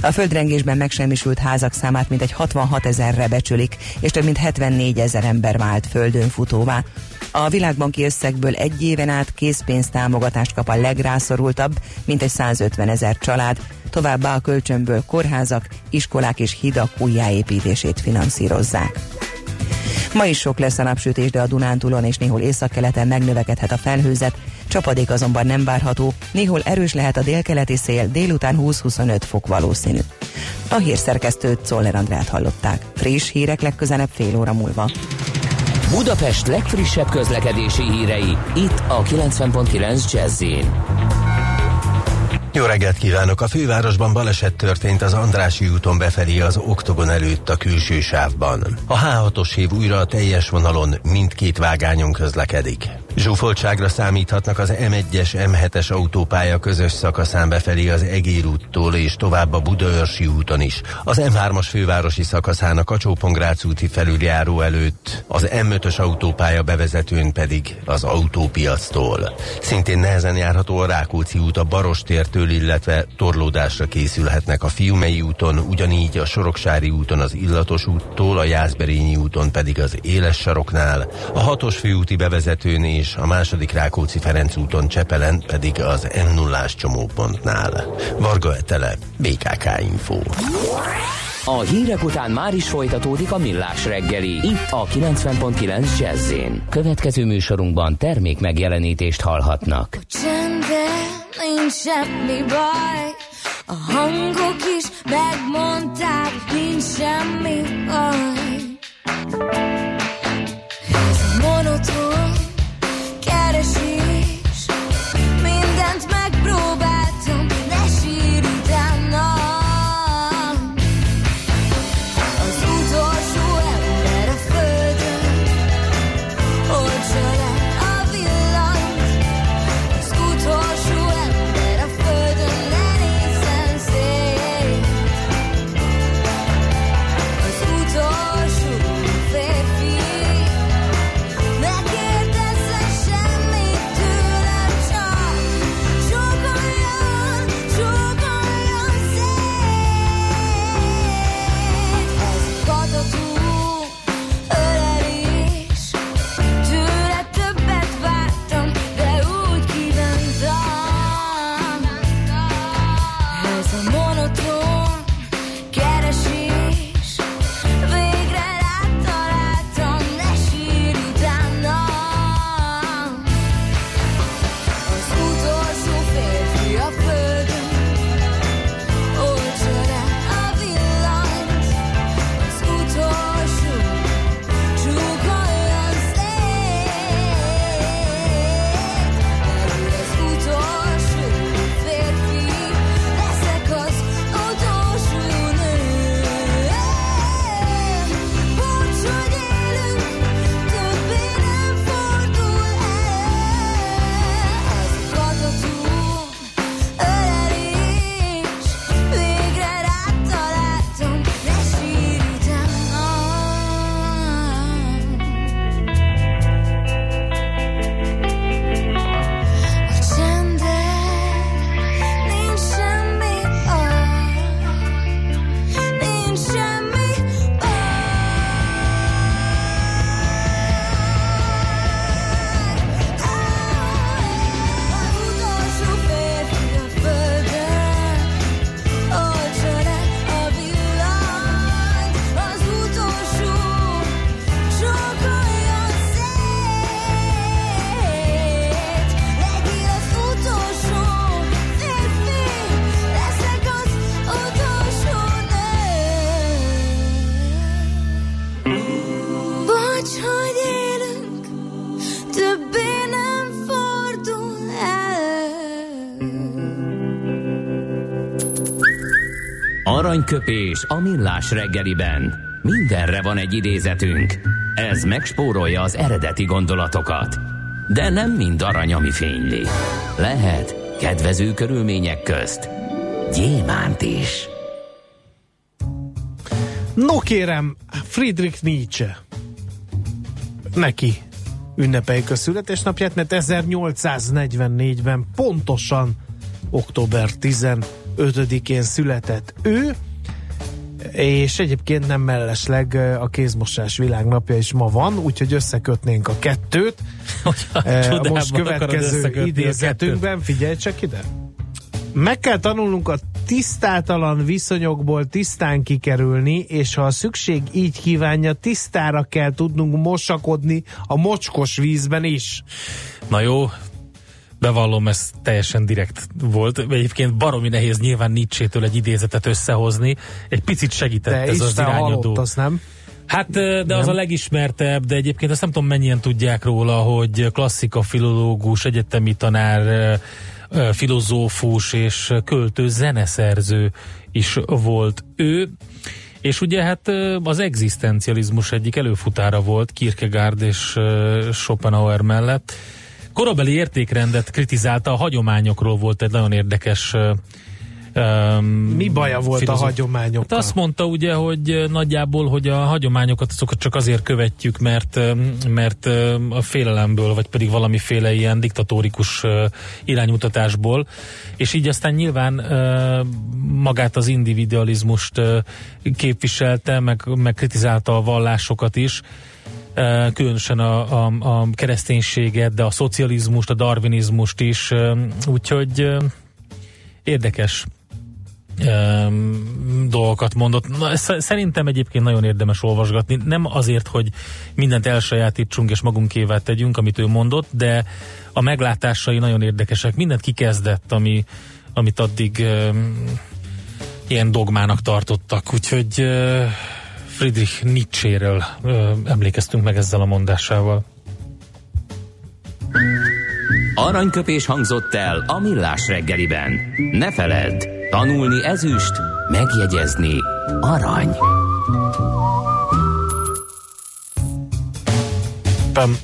A földrengésben megsemmisült házak számát mintegy hatvanhatezerre becsülik, és több mint hetvennégy ezer ember vált földön futóvá. A Világbanki összegből egy éven át készpénztámogatást kap a legrászorultabb, mintegy százötvenezer család, továbbá a kölcsönből kórházak, iskolák és hidak újjáépítését finanszírozzák. Ma is sok lesz a napsütés, de a Dunántúlon és néhol északkeleten megnövekedhet a felhőzet. csapadék azonban nem várható, néhol erős lehet a délkeleti szél, délután húsz-huszonöt fok valószínű. A hírszerkesztőt, Czoller Andrát hallották. Friss hírek legközelebb fél óra múlva. Budapest legfrissebb közlekedési hírei, itt a kilencven pont kilenc Jazz-in. Jó reggelt kívánok! A fővárosban baleset történt az Andrássy úton befelé az Oktogon előtt a külső sávban. A há hatos hév újra a teljes vonalon mindkét vágányon közlekedik. Zsúfoltságra számíthatnak az M egyes M hetes autópálya közös szakaszán befelé az Egér úttól és tovább a Budaörsi úton is. Az M hármas fővárosi szakaszán a Kacsó-Pongrác úti felüljáró előtt, az M ötös autópálya bevezetőn pedig az autópiactól. Szintén nehezen járható a Rákóczi út a Barostértől, illetve torlódásra készülhetnek a Fiumei úton, ugyanígy a Soroksári úton az Illatos úttól, a Jászberényi úton pedig az Éles saroknál, a hatos főúti bevezetőn és a második Rákóczi-Ferenc úton Csepelen pedig az M nullás csomópontnál. Varga Etele, bé ká ká Info. A hírek után már is folytatódik a Millás reggeli, itt a kilencven pont kilenc Jazz-én. Következő műsorunkban termék megjelenítést hallhatnak. A csendben nincs semmi baj, a hangok is megmondták, nincs semmi baj. Ez a monoton keresés, mindent megpróbáltam, de sír utána. Az utolsó ember a földön, oltsa le a villant. Az utolsó ember a földön, ne nézzen szét. Az utolsó férfi, aranyköpés a Millás reggeliben. Mindenre van egy idézetünk. Ez megspórolja az eredeti gondolatokat. De nem mind arany, ami fényli. Lehet kedvező körülmények közt gyémánt is. No kérem, Friedrich Nietzsche. Neki ünnepeljük a születésnapját, mert ezernyolcszáznegyvennégyben pontosan október tizenötödikén született ő, és egyébként nem mellesleg a kézmosás világnapja is ma van, úgyhogy összekötnénk a kettőt. E, a most következő idézetünkben, figyelj csak ide! Meg kell tanulnunk a tisztátalan viszonyokból tisztán kikerülni, és ha a szükség így kívánja, tisztára kell tudnunk mosakodni a mocskos vízben is. Na jó, Bevallom, ez teljesen direkt volt. Egyébként baromi nehéz nyilván Nietzsétől egy idézetet összehozni. Egy picit segített de ez Isten az irányadó. Halott, azt nem? Hát, de nem. Az a legismertebb, de egyébként azt nem tudom, mennyien tudják róla, hogy klasszika filológus, egyetemi tanár, filozófus és költő, zeneszerző is volt ő. És ugye hát az egzisztencializmus egyik előfutára volt Kierkegaard és Schopenhauer mellett. Korabeli értékrendet kritizálta, a hagyományokról volt egy nagyon érdekes um, Mi baja volt filozóf. A hagyományokkal? Hát azt mondta ugye, hogy nagyjából, hogy a hagyományokat azokat csak azért követjük, mert, mert a félelemből, vagy pedig valamiféle ilyen diktatórikus iránymutatásból, és így aztán nyilván magát az individualizmust képviselte, meg, meg kritizálta a vallásokat is, különösen a, a, a kereszténységet, de a szocializmust, a darwinizmust is, úgyhogy érdekes dolgokat mondott. Na, szerintem egyébként nagyon érdemes olvasgatni, nem azért, hogy mindent elsajátítsunk és magunkévá tegyünk, amit ő mondott, de a meglátásai nagyon érdekesek. Mindent kikezdett, ami, amit addig ilyen dogmának tartottak, úgyhogy Friedrich Nietzschéről emlékeztünk meg ezzel a mondásával. Aranyköpés hangzott el a Millás reggeliben. Ne feledd, tanulni ezüst, megjegyezni arany. Pem.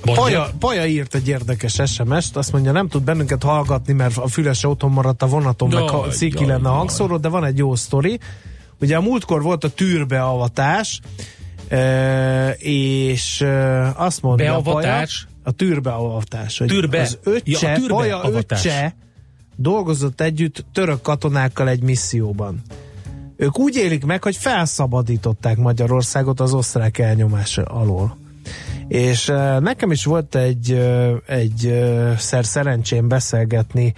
Paja, Paja írt egy érdekes es em est, azt mondja, nem tud bennünket hallgatni, mert a fülese otthon maradt a vonaton, meg ha sziki lenne a hangszóró, de van egy jó sztori. Ugye a múltkor volt a tűrbeavatás, és azt mondja beavatás. Paja, a tűrbeavatás. Tűrbe. Az öccse, ja, a tűrbe Paja öccse dolgozott együtt török katonákkal egy misszióban. Ők úgy élik meg, hogy felszabadították Magyarországot az osztrák elnyomás alól. És nekem is volt egy, egy szer szerencsém beszélgetni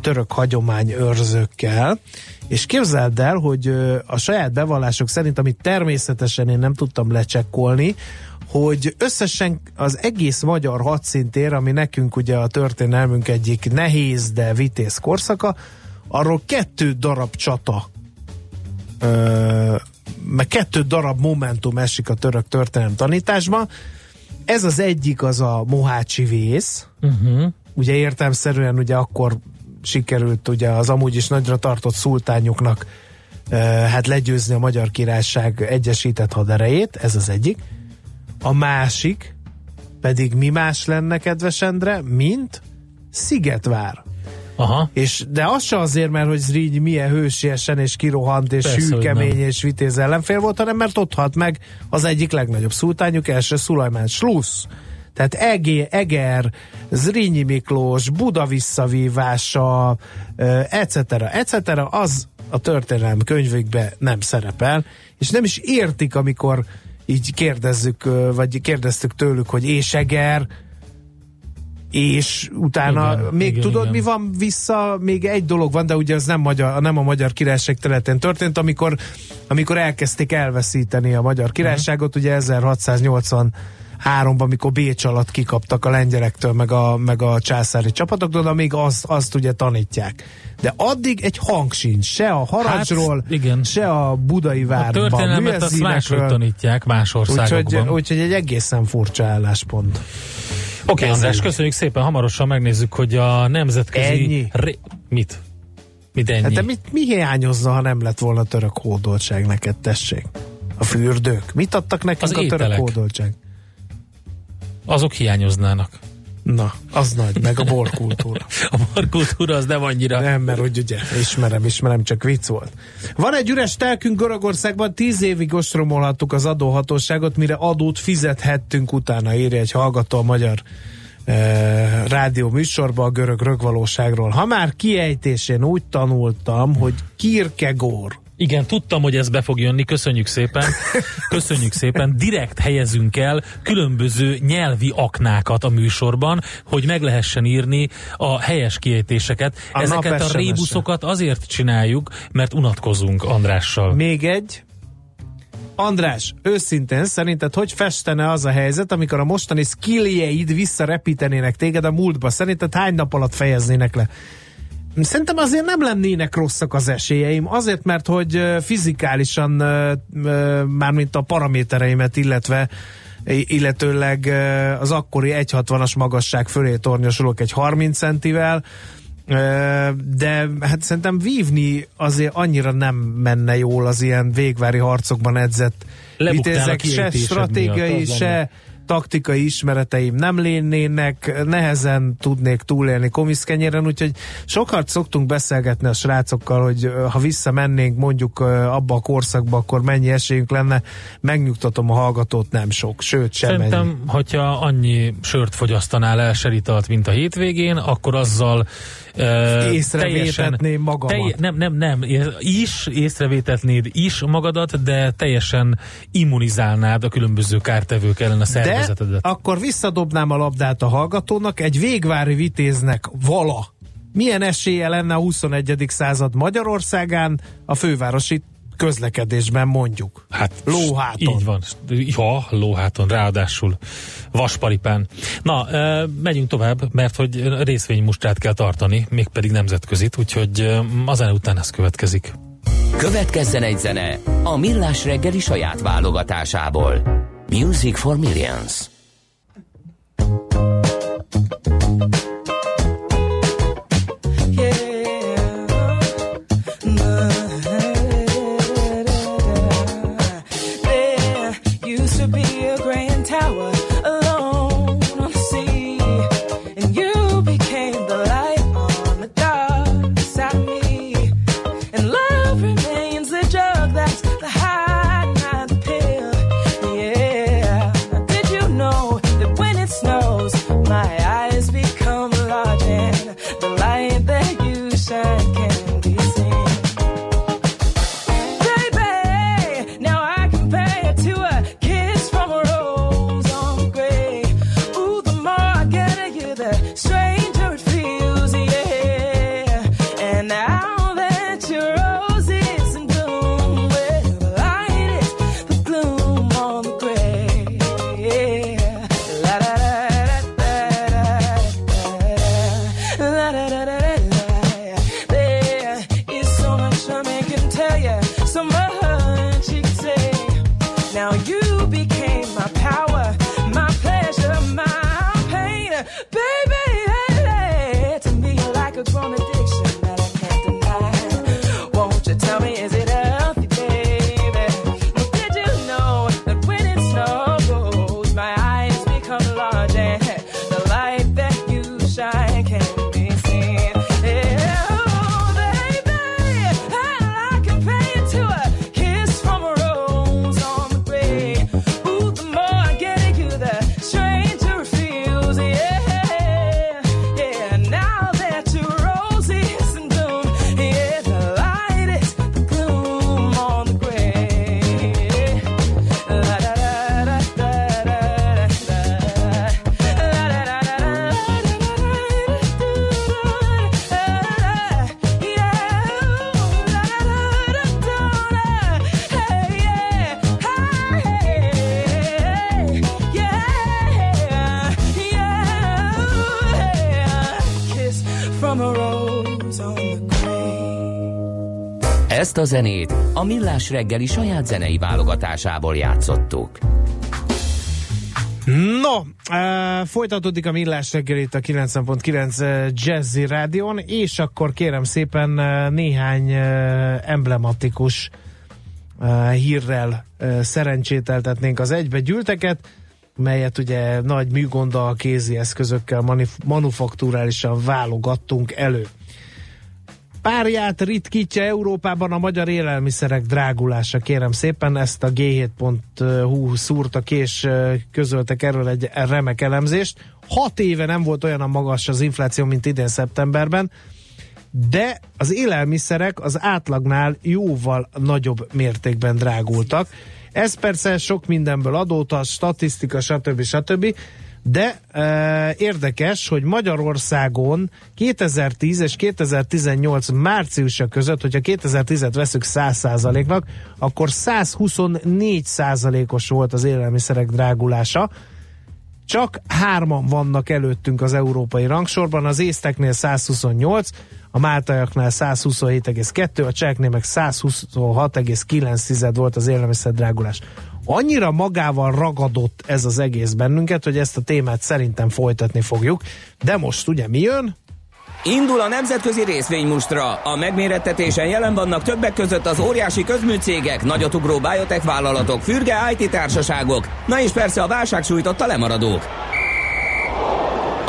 török hagyományőrzőkkel, és képzeld el, hogy a saját bevallások szerint, amit természetesen én nem tudtam lecsekkolni, hogy összesen az egész magyar hadszintér, ami nekünk ugye a történelmünk egyik nehéz, de vitéz korszaka, arról kettő darab csata, meg kettő darab momentum esik a török történelem tanításban. Ez az egyik, az a mohácsi vész, uh-huh. Ugye értelemszerűen ugye akkor sikerült ugye az amúgy is nagyra tartott szultányoknak e, hát legyőzni a Magyar Királyság egyesített haderejét, ez az egyik. A másik pedig mi más lenne, kedves Endre, mint Szigetvár. Aha. És, de az se azért, mert hogy Zrínyi milyen hősiesen és kirohant és persze, hűkemény és vitéz ellenfél volt, hanem mert ott halt meg az egyik legnagyobb szultányuk, első Szulajmán Slusz. Tehát Eger, Eger, Zrínyi Miklós, Buda visszavívása, et cetera et cetera az a történelem könyvükben nem szerepel, és nem is értik, amikor így kérdezzük, vagy kérdeztük tőlük, hogy és Eger, és utána igen, még igen, tudod, igen. Mi van vissza, még egy dolog van, de ugye az nem, magyar, nem a Magyar Királyság területén történt, amikor, amikor elkezdték elveszíteni a Magyar Királyságot, ugye ezerhatszáznyolcvan háromban, amikor Bécs alatt kikaptak a lengyelektől, meg a, meg a császári csapatoktól, de még azt, azt ugye tanítják. De addig egy hang sincs, se a Haradzsról, hát, se a Budai várban. A történelmet azt másról tanítják, más országokban. Úgyhogy, úgyhogy egy egészen furcsa álláspont. Oké, okay, András, köszönjük szépen, hamarosan megnézzük, hogy a nemzetközi... Ennyi? Ré... Mit? Mit ennyi? Hát de mit, mi hiányozna, ha nem lett volna török hódoltság neked, tessék? A fürdők. Mit adtak nekünk az a török ételek. Hódoltság? Azok hiányoznának. Na, az nagy, meg a borkultúra. A borkultúra az nem annyira. Nem, mert hogy ugye, ismerem, ismerem, csak vicc volt. Van egy üres telkünk Görögországban, tíz évig ostromolhattuk az adóhatóságot, mire adót fizethettünk utána, írja egy hallgató a Magyar e, Rádió műsorba a görög rögvalóságról. Ha már kiejtésén úgy tanultam, hogy Kierkegaard. Igen, tudtam, hogy ez be fog jönni, köszönjük szépen, köszönjük szépen, direkt helyezünk el különböző nyelvi aknákat a műsorban, hogy meg lehessen írni a helyes kiejtéseket. A ezeket a rébuszokat azért csináljuk, mert unatkozunk Andrással. Még egy, András, őszintén szerinted hogy festene az a helyzet, amikor a mostani skilljeid visszarepítenének téged a múltba? Szerinted hány nap alatt fejeznének le? Szerintem azért nem lennének rosszak az esélyeim, azért, mert hogy fizikálisan mármint a paramétereimet, illetve illetőleg az akkori egy hatvanas magasság fölé tornyosulok egy harminc centivel, de hát szerintem vívni azért annyira nem menne jól az ilyen végvári harcokban edzett vitézek, se stratégiai, se taktikai ismereteim nem lennének, nehezen tudnék túlélni komiszkenyéren, úgyhogy sokat szoktunk beszélgetni a srácokkal, hogy ha visszamennénk mondjuk abba a korszakba, akkor mennyi esélyünk lenne. Megnyugtatom a hallgatót, nem sok, sőt sem ennyi. Szerintem, hogyha annyi sört fogyasztanál el serítalt, mint a hétvégén, akkor azzal Uh, észrevétetném magamat. Telj, nem, nem, nem. Is észrevétetnéd is magadat, de teljesen immunizálnád a különböző kártevők ellen a szervezetedet. De akkor visszadobnám a labdát a hallgatónak, egy végvári vitéznek vala milyen esélye lenne a huszonegyedik század Magyarországán a fővárosi közlekedésben mondjuk. Hát, lóháton. Így van. Ja, lóháton, ráadásul vasparipán. Na, e, megyünk tovább, mert hogy részvénymustrát kell tartani, mégpedig nemzetközit, úgyhogy az zene után ez következik. Következzen egy zene a Millás reggeli saját válogatásából. Music for Millions. Ezt a zenét a Millás reggeli saját zenei válogatásából játszottuk. No, uh, folytatódik a Millás reggeli itt a kilencven pont kilenc Jazzy Rádión, és akkor kérem szépen néhány uh, emblematikus uh, hírrel uh, szerencsételtetnénk az egybegyűlteket, melyet ugye nagy műgonddal, kézi eszközökkel manif- manufakturálisan válogattunk elő. Párját ritkítja Európában a magyar élelmiszerek drágulása, kérem szépen, ezt a gé hét pont hú szúrtak és közöltek erről egy remek elemzést. Hat éve nem volt olyan a magas az infláció, mint idén szeptemberben, de az élelmiszerek az átlagnál jóval nagyobb mértékben drágultak. Ez persze sok mindenből adódott, statisztika, stb. stb., De e, érdekes, hogy Magyarországon kétezer-tíz és kétezer-tizennyolc márciusa között, hogyha kétezer-tízet veszük száz százaléknak, akkor száz huszonnégy százalékos volt az élelmiszerek drágulása. Csak hárman vannak előttünk az európai rangsorban, az észteknél száz huszonnyolc, a máltaiaknál száz huszonhét egész kettő, a cseheknél meg száz huszonhat egész kilenc volt az élelmiszer drágulás. Annyira magával ragadott ez az egész bennünket, hogy ezt a témát szerintem folytatni fogjuk. De most ugye mi jön? Indul a nemzetközi részvénymustra. A megmérettetésen jelen vannak többek között az óriási közműcégek, nagyotugró biotech vállalatok, fürge i té társaságok, na és persze a válság sújtotta lemaradók.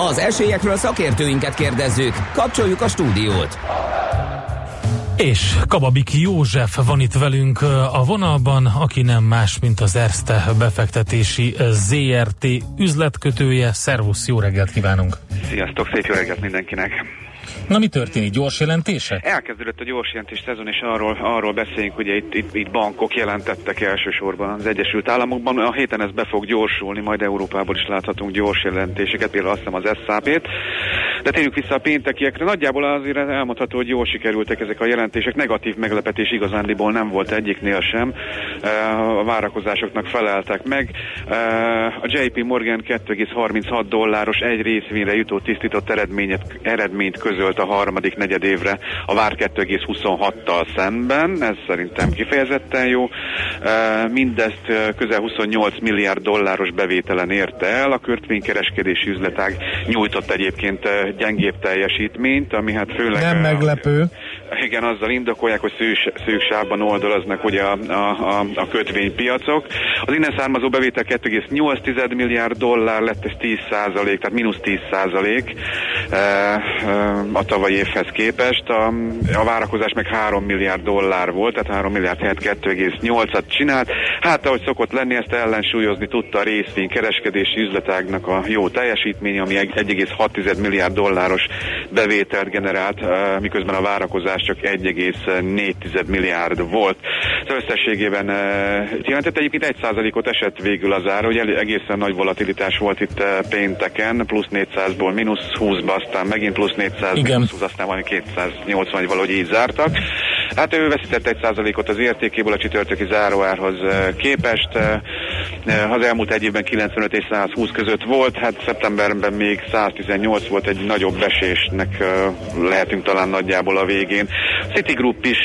Az esélyekről szakértőinket kérdezzük. Kapcsoljuk a stúdiót. És Kababik József van itt velünk a vonalban, aki nem más, mint az Erste Befektetési Zrt. Üzletkötője. Szervusz, jó reggelt kívánunk! Sziasztok, szép jó reggelt mindenkinek! Na, mi történik? Gyors jelentések? Elkezdődött a gyors jelentés szezon, és arról, arról beszélünk, ugye itt, itt, itt bankok jelentettek elsősorban az Egyesült Államokban. A héten ez be fog gyorsulni, majd Európából is láthatunk gyors jelentéseket, például azt hiszem az es zé pé-t. De térjük vissza a péntekiekre. Nagyjából azért elmondható, hogy jól sikerültek ezek a jelentések. Negatív meglepetés igazándiból nem volt egyiknél sem. A várakozásoknak feleltek meg. A jé pé Morgan kettő egész harminchat dolláros egy részvényre jutó tisztított eredményt, eredményt közölt a harmadik negyed évre a vár kettő egész huszonhat-tal szemben. Ez szerintem kifejezetten jó. Mindezt közel huszonnyolc milliárd dolláros bevételen érte el. A kötvénykereskedési üzletág nyújtott egyébként gyengébb teljesítményt, ami hát főleg... Nem meglepő. Igen, azzal indokolják, hogy szűs, szűksávban oldalaznak ugye a, a, a kötvénypiacok. Az innen származó bevétel kettő egész nyolc milliárd dollár lett, ez tíz százalék, tehát mínusz tíz százalék a tavalyi évhez képest. A, a várakozás meg három milliárd dollár volt, tehát három milliárd helyett kettő egész nyolcat csinált. Hát, ahogy szokott lenni, ezt ellensúlyozni tudta a részvénykereskedési üzletágnak a jó teljesítmény, ami egy egész hat milliárd dolláros bevételt generált, miközben a várakozás csak egy egész négy milliárd volt. Szóval összességében jelentett egyébként egy százalékot esett végül az ára, hogy egészen nagy volatilitás volt itt pénteken, plusz négyszázból mínusz húszba, aztán megint plusz négyszáz, mínusz húsz, aztán valami kétszáznyolcvan, valahogy így zártak. Hát ő veszített egy százalékot az értékéből a csütörtöki záróárhoz képest. Az elmúlt egy évben kilencvenöt és száz húsz között volt, hát szeptemberben még száz tizennyolc volt, egy nagyobb esésnek lehetünk talán nagyjából a végén. Citigroup is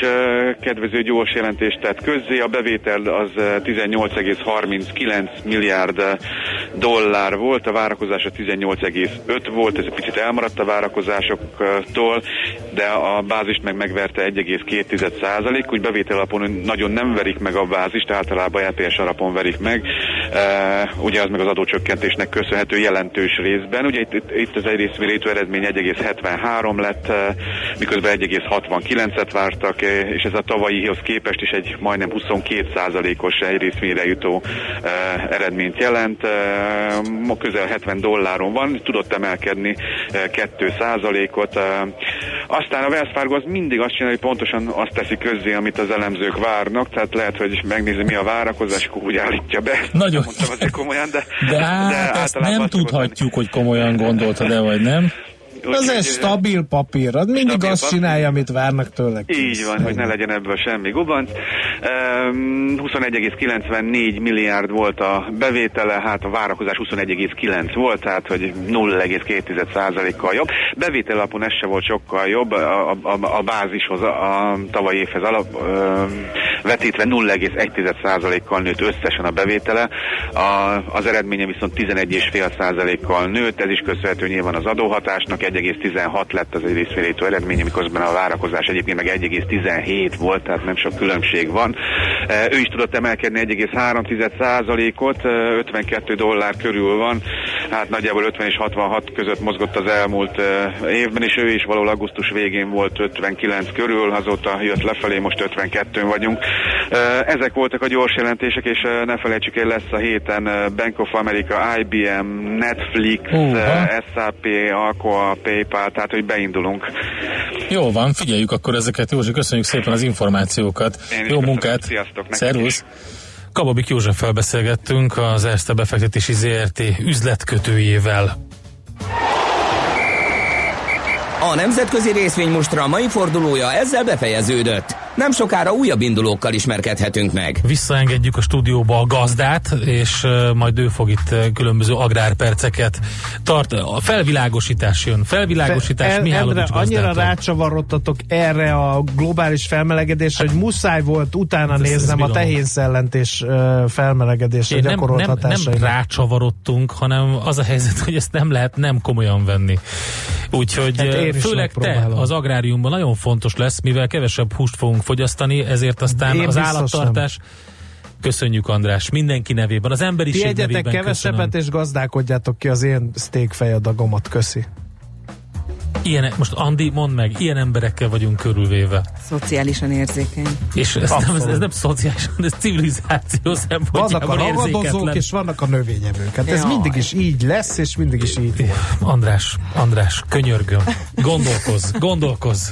kedvező gyors jelentést tett közzé, a bevétel az tizennyolc egész harminckilenc milliárd dollár volt, a várakozása tizennyolc egész öt volt, ez egy picit elmaradt a várakozásoktól, de a bázist meg megverte egy egész két százalék, úgy bevétel alapon nagyon nem verik meg a bázist, általában e pé es alapon verik meg, uh, ugye az meg az adócsökkentésnek köszönhető jelentős részben, ugye itt, itt, itt az egyrészmérítő eredmény egy egész hetvenhárom lett, uh, miközben egy egész hatvankilencet vártak, és ez a tavalyihoz képest is egy majdnem huszonkét százalékos egyrészmére jutó uh, eredményt jelent, uh, közel hetven dolláron van, tudott emelkedni két százalékot, uh, aztán a Wells Fargo az mindig azt csinálja, hogy pontosan azt teszi közzé, amit az elemzők várnak, tehát lehet, hogy megnézi, mi a várakozás, úgy állítja be. Nagyon. Mondtam azért komolyan, de... De, á, de hát ezt nem tudhatjuk, hogy komolyan gondoltad-e, vagy nem? Ez egy stabil papír, az mindig stabil azt papír. Csinálja, amit várnak tőle. Így van, hogy ne legyen ebből semmi gubanc. Um, huszonegy egész kilencvennégy milliárd volt a bevétele, hát a várakozás huszonegy egész kilenc volt, tehát hogy nulla egész két százalékkal jobb. Bevétel alapon ez se volt sokkal jobb, a, a, a, a bázishoz, a, a tavalyi évhez alap, ö, vetítve nulla egész egy százalékkal nőtt összesen a bevétele, a, az eredménye viszont tizenegy egész öt százalékkal nőtt, ez is köszönhető nyilván az adóhatásnak, egy egész tizenhat lett az egy részfélítő eredménye, miközben a várakozás egyébként meg egy egész tizenhét volt, tehát nem sok különbség van. Ő is tudott emelkedni egy egész három százalékot, ötvenkét dollár körül van, hát nagyjából ötven és hatvanhat között mozgott az elmúlt évben, és ő is valahol augusztus végén volt ötvenkilenc körül, azóta jött lefelé, most ötvenkettőn vagyunk. Ezek voltak a gyors jelentések, és ne felejtsük el, lesz a héten Bank of America, i bé em, Netflix, uh-huh. SAP, Alcoa, PayPal, tehát hogy beindulunk. Jó van, figyeljük akkor ezeket, Józsi, köszönjük szépen az információkat. Jó munkát, sziasztok, szervusz! Kababik Józseffel beszélgettünk, az Erste Befektetési Zrt üzletkötőjével. A nemzetközi részvénymustra mai fordulója ezzel befejeződött. Nem sokára újabb indulókkal ismerkedhetünk meg. Visszaengedjük a stúdióba a gazdát, és majd ő fog itt különböző agrárperceket tart. A felvilágosítás jön. Felvilágosítás Fe- el, Mihálovics Endre, annyira rácsavarodtatok erre a globális felmelegedésre, hogy muszáj volt utána néznem a tehén szellentés felmelegedésre gyakorolt nem, nem, nem rácsavarodtunk, hanem az a helyzet, hogy ezt nem lehet nem komolyan venni. Úgyhogy hát főleg te az agráriumban nagyon fontos lesz, mivel kevesebb húst fogunk fogyasztani, ezért aztán én az állattartás... Nem. Köszönjük, András, mindenki nevében, az emberiség ti nevében. Ti egyetek kevesebbet, köszönöm. És gazdálkodjátok ki az én sztékfejadagomat, köszi. Ilyen, most Andi, mondd meg, ilyen emberekkel vagyunk körülvéve. Szociálisan érzékeny. És ez nem, ez nem szociálisan, ez civilizáció szempontjából érzéketlen. Vannak a ragadozók, és vannak a növényevők. Hát ez mindig is így lesz, és mindig is így. András, András, könyörgöm, gondolkozz, gondolkozz.